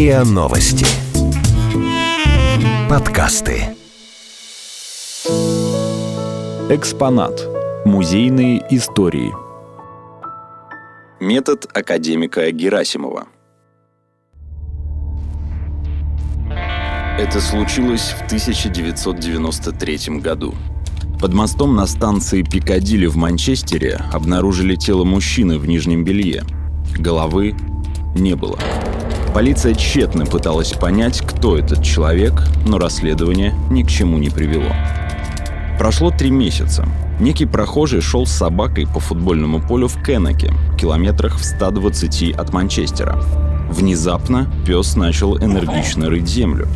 РИА Новости. Подкасты. Экспонат. Музейные истории. Метод академика Герасимова. Это случилось в 1993 году. Под мостом на станции Пикадилли в Манчестере обнаружили тело мужчины в нижнем белье. Головы не было. Полиция тщетно пыталась понять, кто этот человек, но расследование ни к чему не привело. Прошло 3 месяца. Некий прохожий шел с собакой по футбольному полю в Кеннеке, километрах в 120 от Манчестера. Внезапно пес начал энергично рыть землю.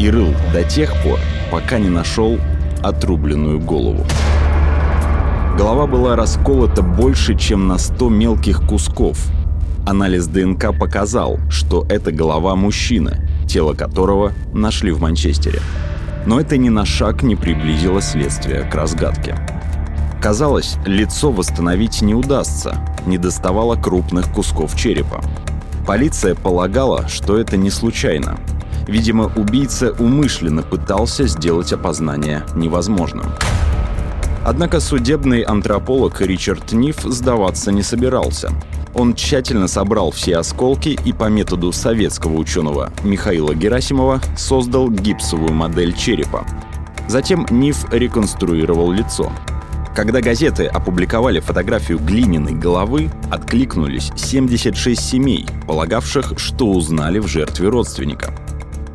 И рыл до тех пор, пока не нашел отрубленную голову. Голова была расколота больше, чем на 100 мелких кусков. Анализ ДНК показал, что это голова мужчины, тело которого нашли в Манчестере. Но это ни на шаг не приблизило следствие к разгадке. Казалось, лицо восстановить не удастся, недоставало крупных кусков черепа. Полиция полагала, что это не случайно. Видимо, убийца умышленно пытался сделать опознание невозможным. Однако судебный антрополог Ричард Нив сдаваться не собирался. Он тщательно собрал все осколки и по методу советского ученого Михаила Герасимова создал гипсовую модель черепа. Затем Ниф реконструировал лицо. Когда газеты опубликовали фотографию глиняной головы, откликнулись 76 семей, полагавших, что узнали в жертве родственника.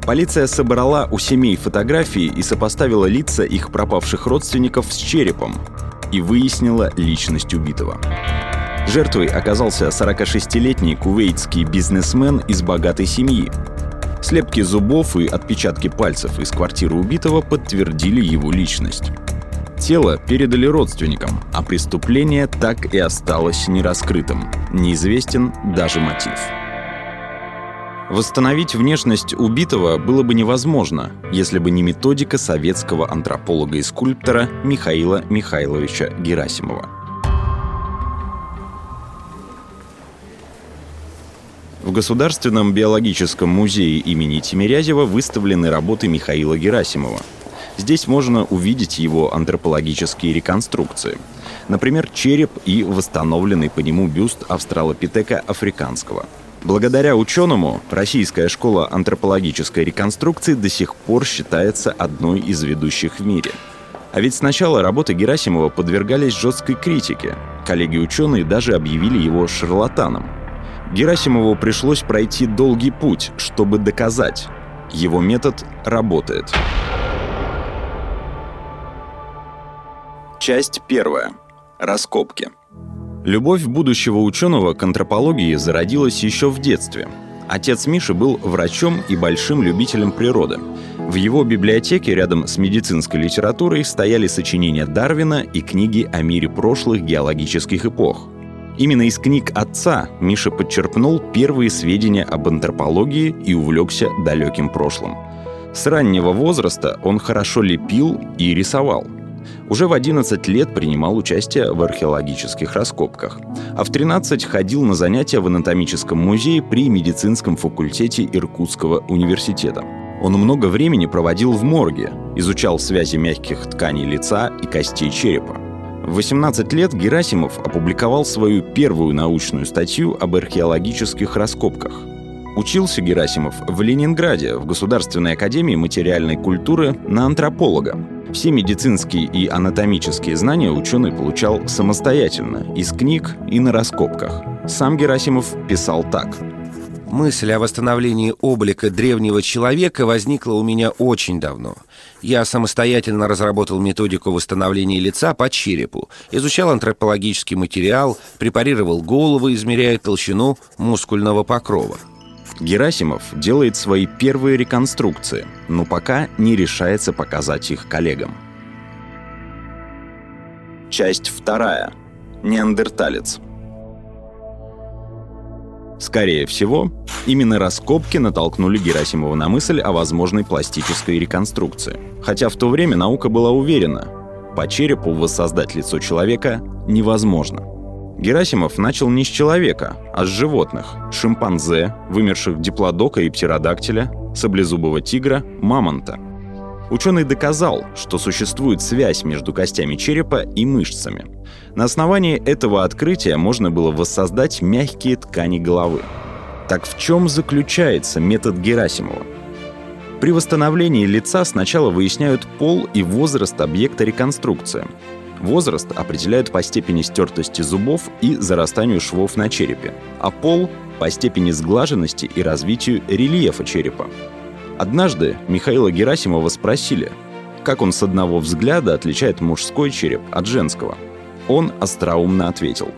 Полиция собрала у семей фотографии и сопоставила лица их пропавших родственников с черепом и выяснила личность убитого. Жертвой оказался 46-летний кувейтский бизнесмен из богатой семьи. Слепки зубов и отпечатки пальцев из квартиры убитого подтвердили его личность. Тело передали родственникам, а преступление так и осталось нераскрытым. Неизвестен даже мотив. Восстановить внешность убитого было бы невозможно, если бы не методика советского антрополога и скульптора Михаила Михайловича Герасимова. В Государственном биологическом музее имени Тимирязева выставлены работы Михаила Герасимова. Здесь можно увидеть его антропологические реконструкции. Например, череп и восстановленный по нему бюст австралопитека африканского. Благодаря ученому, российская школа антропологической реконструкции до сих пор считается одной из ведущих в мире. А ведь сначала работы Герасимова подвергались жесткой критике. Коллеги-ученые даже объявили его шарлатаном. Герасимову пришлось пройти долгий путь, чтобы доказать, его метод работает. Часть первая. Раскопки. Любовь будущего ученого к антропологии зародилась еще в детстве. Отец Миши был врачом и большим любителем природы. В его библиотеке рядом с медицинской литературой стояли сочинения Дарвина и книги о мире прошлых геологических эпох. Именно из книг отца Миша подчерпнул первые сведения об антропологии и увлекся далеким прошлым. С раннего возраста он хорошо лепил и рисовал. Уже в 11 лет принимал участие в археологических раскопках, а в 13 ходил на занятия в анатомическом музее при медицинском факультете Иркутского университета. Он много времени проводил в морге, изучал связи мягких тканей лица и костей черепа. В 18 лет Герасимов опубликовал свою первую научную статью об археологических раскопках. Учился Герасимов в Ленинграде в Государственной академии материальной культуры на антрополога. Все медицинские и анатомические знания ученый получал самостоятельно, из книг и на раскопках. Сам Герасимов писал так. «Мысль о восстановлении облика древнего человека возникла у меня очень давно. Я самостоятельно разработал методику восстановления лица по черепу, изучал антропологический материал, препарировал головы, измеряя толщину мускульного покрова». Герасимов делает свои первые реконструкции, но пока не решается показать их коллегам. Часть вторая. Неандерталец. Скорее всего, именно раскопки натолкнули Герасимова на мысль о возможной пластической реконструкции. Хотя в то время наука была уверена, по черепу воссоздать лицо человека невозможно. Герасимов начал не с человека, а с животных – шимпанзе, вымерших диплодока и птеродактиля, саблезубого тигра, мамонта. Ученый доказал, что существует связь между костями черепа и мышцами. На основании этого открытия можно было воссоздать мягкие ткани головы. Так в чем заключается метод Герасимова? При восстановлении лица сначала выясняют пол и возраст объекта реконструкции. Возраст определяют по степени стертости зубов и зарастанию швов на черепе, а пол — по степени сглаженности и развитию рельефа черепа. Однажды Михаила Герасимова спросили, как он с одного взгляда отличает мужской череп от женского. Он остроумно ответил: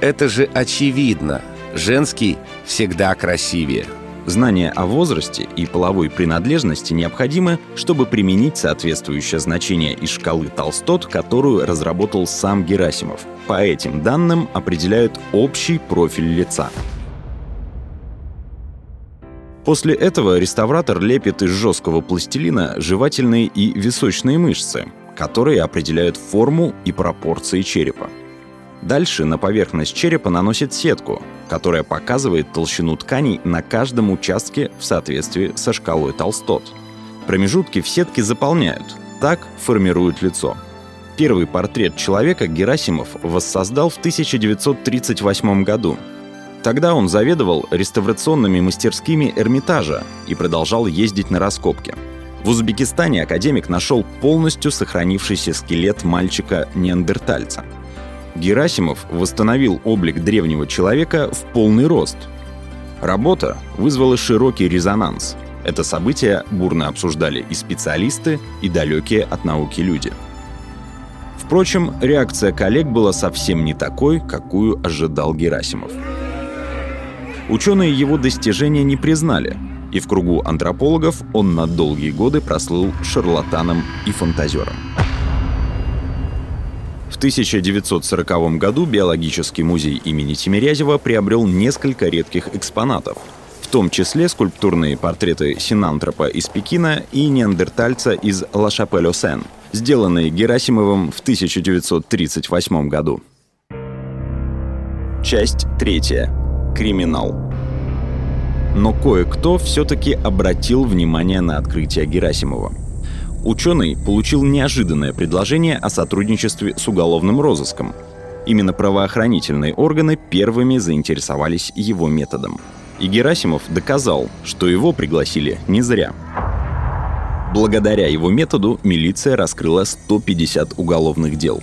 «Это же очевидно. Женский всегда красивее». Знания о возрасте и половой принадлежности необходимы, чтобы применить соответствующее значение из шкалы Толстот, которую разработал сам Герасимов. По этим данным определяют общий профиль лица. После этого реставратор лепит из жесткого пластилина жевательные и височные мышцы, которые определяют форму и пропорции черепа. Дальше на поверхность черепа наносит сетку, которая показывает толщину тканей на каждом участке в соответствии со шкалой Толстот. Промежутки в сетке заполняют, так формируют лицо. Первый портрет человека Герасимов воссоздал в 1938 году. Тогда он заведовал реставрационными мастерскими Эрмитажа и продолжал ездить на раскопки. В Узбекистане академик нашел полностью сохранившийся скелет мальчика-неандертальца. Герасимов восстановил облик древнего человека в полный рост. Работа вызвала широкий резонанс. Это событие бурно обсуждали и специалисты, и далекие от науки люди. Впрочем, реакция коллег была совсем не такой, какую ожидал Герасимов. Ученые его достижения не признали, и в кругу антропологов он на долгие годы прослыл шарлатаном и фантазером. В 1940 году биологический музей имени Тимирязева приобрел несколько редких экспонатов, в том числе скульптурные портреты Синантропа из Пекина и неандертальца из Ла-Шапель-о-Сен, сделанные Герасимовым в 1938 году. Часть 3. Криминал. Но кое-кто все-таки обратил внимание на открытие Герасимова. Ученый получил неожиданное предложение о сотрудничестве с уголовным розыском. Именно правоохранительные органы первыми заинтересовались его методом. И Герасимов доказал, что его пригласили не зря. Благодаря его методу милиция раскрыла 150 уголовных дел.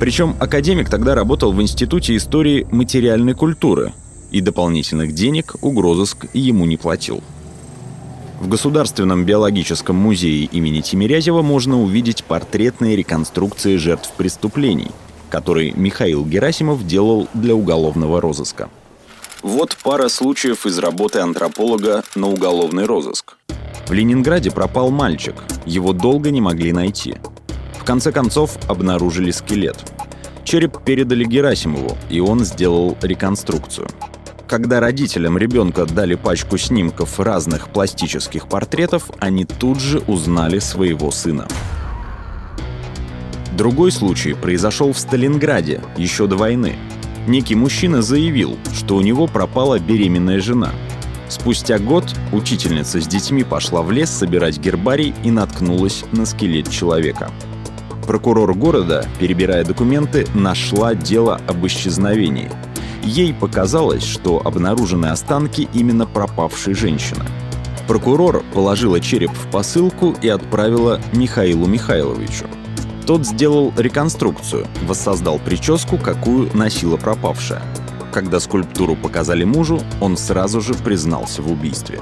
Причем академик тогда работал в Институте истории материальной культуры, и дополнительных денег угрозыск ему не платил. В Государственном биологическом музее имени Тимирязева можно увидеть портретные реконструкции жертв преступлений, которые Михаил Герасимов делал для уголовного розыска. Вот пара случаев из работы антрополога на уголовный розыск. В Ленинграде пропал мальчик, его долго не могли найти. В конце концов обнаружили скелет. Череп передали Герасимову, и он сделал реконструкцию. Когда родителям ребенка дали пачку снимков разных пластических портретов, они тут же узнали своего сына. Другой случай произошел в Сталинграде еще до войны. Некий мужчина заявил, что у него пропала беременная жена. Спустя год учительница с детьми пошла в лес собирать гербарий и наткнулась на скелет человека. Прокурор города, перебирая документы, нашла дело об исчезновении. Ей показалось, что обнаружены останки именно пропавшей женщины. Прокурор положила череп в посылку и отправила Михаилу Михайловичу. Тот сделал реконструкцию, воссоздал прическу, какую носила пропавшая. Когда скульптуру показали мужу, он сразу же признался в убийстве.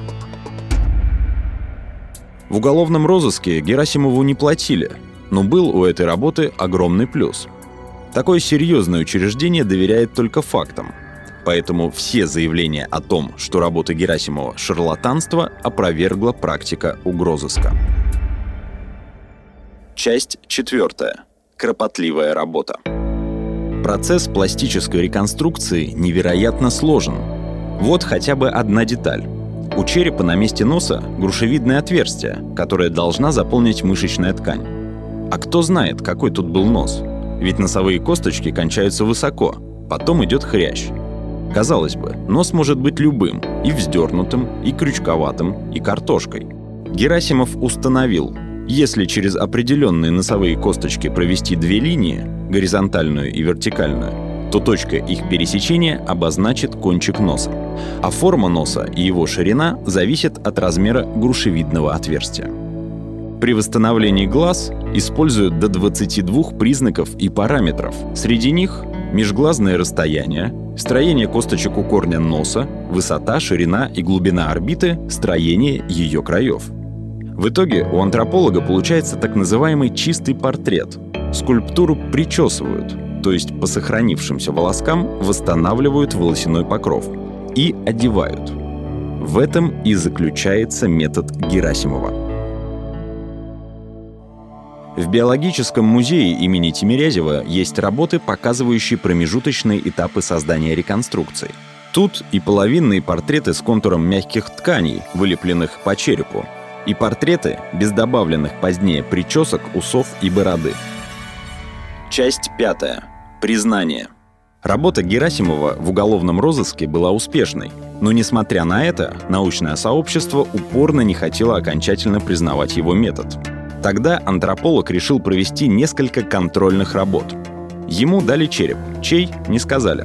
В уголовном розыске Герасимову не платили, но был у этой работы огромный плюс. Такое серьезное учреждение доверяет только фактам. Поэтому все заявления о том, что работа Герасимова – шарлатанство, опровергла практика угрозыска. Часть 4. Кропотливая работа. Процесс пластической реконструкции невероятно сложен. Вот хотя бы одна деталь. У черепа на месте носа грушевидное отверстие, которое должна заполнить мышечная ткань. А кто знает, какой тут был нос? Ведь носовые косточки кончаются высоко, Потом идет хрящ. Казалось бы, нос может быть любым, и вздернутым, и крючковатым, и картошкой. Герасимов установил, если через определенные носовые косточки провести две линии, горизонтальную и вертикальную, то точка их пересечения обозначит кончик носа, а форма носа и его ширина зависят от размера грушевидного отверстия. При восстановлении глаз используют до 22 признаков и параметров. Среди них межглазное расстояние, строение косточек у корня носа, высота, ширина и глубина орбиты, строение ее краев. В итоге у антрополога получается так называемый чистый портрет. Скульптуру причесывают, то есть по сохранившимся волоскам восстанавливают волосяной покров и одевают. В этом и заключается метод Герасимова. В биологическом музее имени Тимирязева есть работы, показывающие промежуточные этапы создания реконструкции. Тут и половинные портреты с контуром мягких тканей, вылепленных по черепу, и портреты, без добавленных позднее причесок, усов и бороды. Часть 5. Признание. Работа Герасимова в уголовном розыске была успешной, но, несмотря на это, научное сообщество упорно не хотело окончательно признавать его метод. Тогда антрополог решил провести несколько контрольных работ. Ему дали череп, чей — не сказали.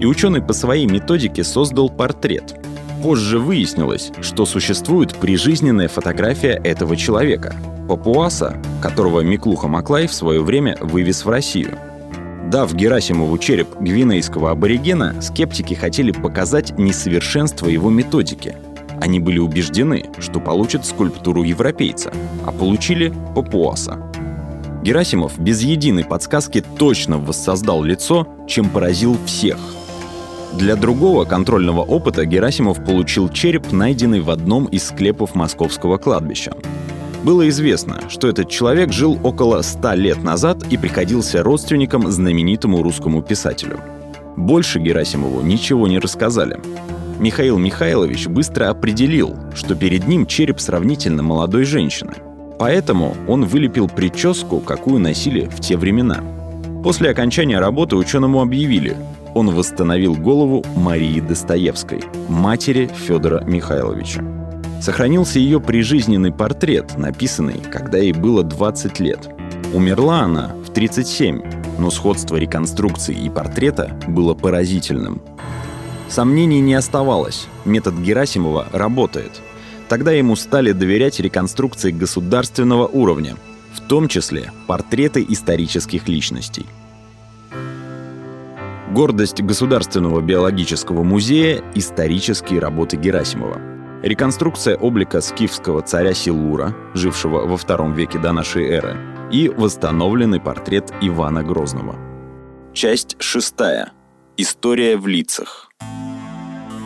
И ученый по своей методике создал портрет. Позже выяснилось, что существует прижизненная фотография этого человека — папуаса, которого Миклухо-Маклай в свое время вывез в Россию. Дав Герасимову череп гвинейского аборигена, скептики хотели показать несовершенство его методики. Они были убеждены, что получат скульптуру европейца, а получили папуаса. Герасимов без единой подсказки точно воссоздал лицо, чем поразил всех. Для другого контрольного опыта Герасимов получил череп, найденный в одном из склепов московского кладбища. Было известно, что этот человек жил около 100 лет назад и приходился родственником знаменитому русскому писателю. Больше Герасимову ничего не рассказали. Михаил Михайлович быстро определил, что перед ним череп сравнительно молодой женщины. Поэтому он вылепил прическу, какую носили в те времена. После окончания работы ученому объявили, он восстановил голову Марии Достоевской, матери Федора Михайловича. Сохранился ее прижизненный портрет, написанный, когда ей было 20 лет. Умерла она в 37, но сходство реконструкции и портрета было поразительным. Сомнений не оставалось, метод Герасимова работает. Тогда ему стали доверять реконструкции государственного уровня, в том числе портреты исторических личностей. Гордость Государственного биологического музея – исторические работы Герасимова. Реконструкция облика скифского царя Силура, жившего во II веке до нашей эры, и восстановленный портрет Ивана Грозного. Часть 6. История в лицах.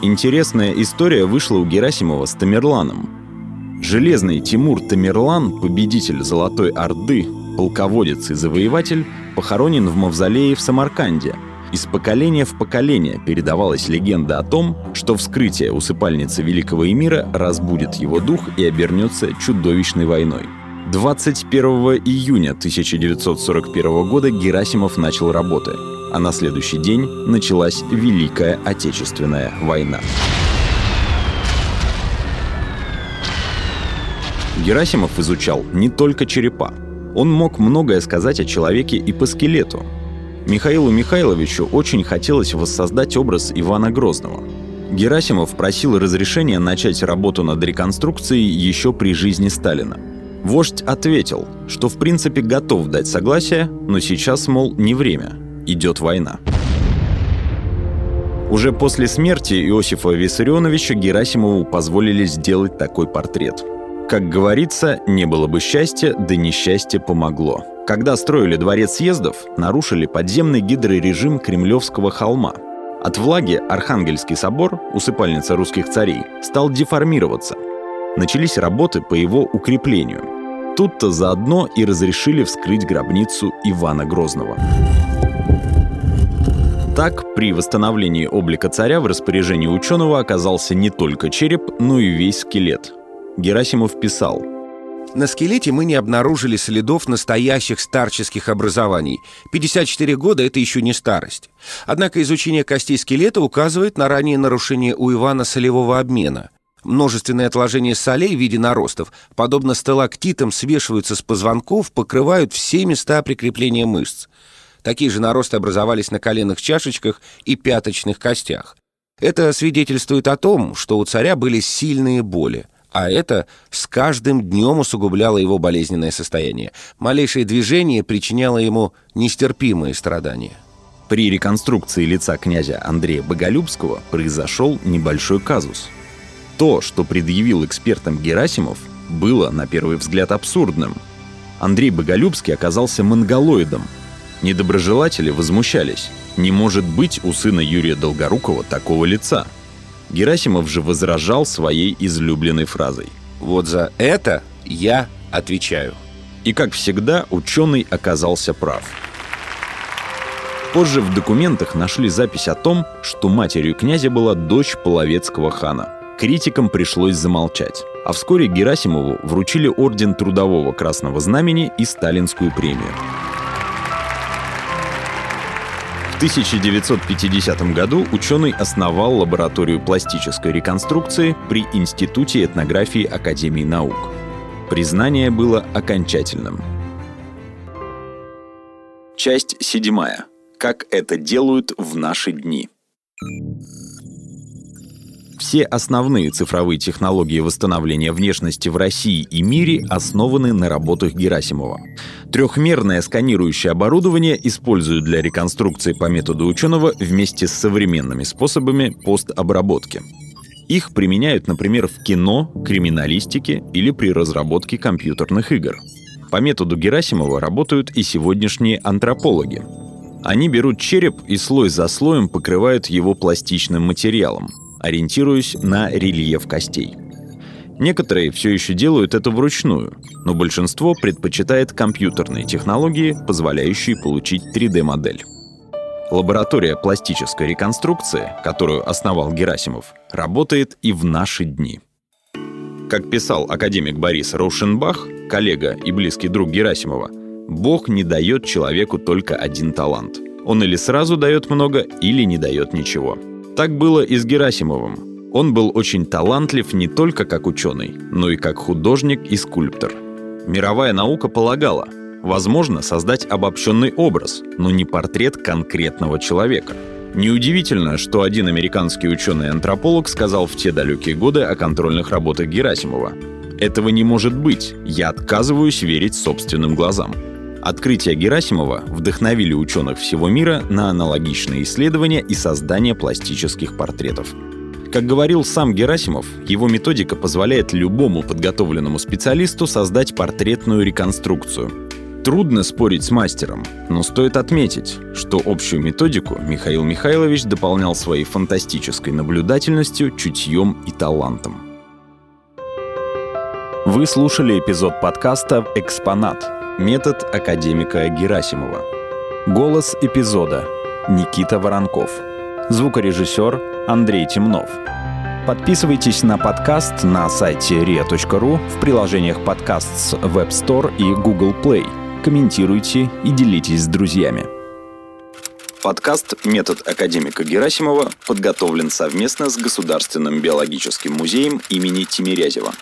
Интересная история вышла у Герасимова с Тамерланом. Железный Тимур Тамерлан, победитель Золотой Орды, полководец и завоеватель, похоронен в мавзолее в Самарканде. Из поколения в поколение передавалась легенда о том, что вскрытие усыпальницы великого эмира разбудит его дух и обернется чудовищной войной. 21 июня 1941 года Герасимов начал работы. А на следующий день началась Великая Отечественная война. Герасимов изучал не только черепа. Он мог многое сказать о человеке и по скелету. Михаилу Михайловичу очень хотелось воссоздать образ Ивана Грозного. Герасимов просил разрешения начать работу над реконструкцией еще при жизни Сталина. Вождь ответил, что в принципе готов дать согласие, но сейчас, мол, не время. Идет война. Уже после смерти Иосифа Виссарионовича Герасимову позволили сделать такой портрет. Как говорится, не было бы счастья, да несчастье помогло. Когда строили дворец съездов, нарушили подземный гидрорежим Кремлевского холма. От влаги Архангельский собор, усыпальница русских царей, стал деформироваться. Начались работы по его укреплению. Тут-то заодно и разрешили вскрыть гробницу Ивана Грозного. Так, при восстановлении облика царя в распоряжении ученого оказался не только череп, но и весь скелет. Герасимов писал: На скелете мы не обнаружили следов настоящих старческих образований. 54 года – это еще не старость. Однако изучение костей скелета указывает на ранние нарушения у Ивана солевого обмена. Множественное отложение солей в виде наростов, подобно сталактитам, свешиваются с позвонков, покрывают все места прикрепления мышц. Такие же наросты образовались на коленных чашечках и пяточных костях. Это свидетельствует о том, что у царя были сильные боли. А это с каждым днем усугубляло его болезненное состояние. Малейшее движение причиняло ему нестерпимые страдания. При реконструкции лица князя Андрея Боголюбского произошел небольшой казус. То, что предъявил экспертам Герасимов, было на первый взгляд абсурдным. Андрей Боголюбский оказался монголоидом. Недоброжелатели возмущались. Не может быть у сына Юрия Долгорукова такого лица. Герасимов же возражал своей излюбленной фразой: «Вот за это я отвечаю». И, как всегда, ученый оказался прав. Позже в документах нашли запись о том, что матерью князя была дочь половецкого хана. Критикам пришлось замолчать. А вскоре Герасимову вручили орден Трудового Красного Знамени и Сталинскую премию. В 1950 году ученый основал лабораторию пластической реконструкции при Институте этнографии Академии наук. Признание было окончательным. Часть 7. Как это делают в наши дни. Все основные цифровые технологии восстановления внешности в России и мире основаны на работах Герасимова. Трехмерное сканирующее оборудование используют для реконструкции по методу ученого вместе с современными способами постобработки. Их применяют, например, в кино, криминалистике или при разработке компьютерных игр. По методу Герасимова работают и сегодняшние антропологи. Они берут череп и слой за слоем покрывают его пластичным материалом, ориентируясь на рельеф костей. Некоторые все еще делают это вручную, но большинство предпочитает компьютерные технологии, позволяющие получить 3D-модель. Лаборатория пластической реконструкции, которую основал Герасимов, работает и в наши дни. Как писал академик Борис Роушенбах, коллега и близкий друг Герасимова, «Бог не дает человеку только один талант. Он или сразу дает много, или не дает ничего». Так было и с Герасимовым. Он был очень талантлив не только как ученый, но и как художник и скульптор. Мировая наука полагала, возможно создать обобщенный образ, но не портрет конкретного человека. Неудивительно, что один американский ученый-антрополог сказал в те далекие годы о контрольных работах Герасимова: «Этого не может быть, я отказываюсь верить собственным глазам». Открытия Герасимова вдохновили ученых всего мира на аналогичные исследования и создание пластических портретов. Как говорил сам Герасимов, его методика позволяет любому подготовленному специалисту создать портретную реконструкцию. Трудно спорить с мастером, но стоит отметить, что общую методику Михаил Михайлович дополнял своей фантастической наблюдательностью, чутьем и талантом. Вы слушали эпизод подкаста «Экспонат. Метод академика Герасимова». Голос эпизода – Никита Воронков. Звукорежиссер – Андрей Темнов. Подписывайтесь на подкаст на сайте ria.ru, в приложениях подкаст с Web Store и Google Play. Комментируйте и делитесь с друзьями. Подкаст «Метод академика Герасимова» подготовлен совместно с Государственным биологическим музеем имени Тимирязева.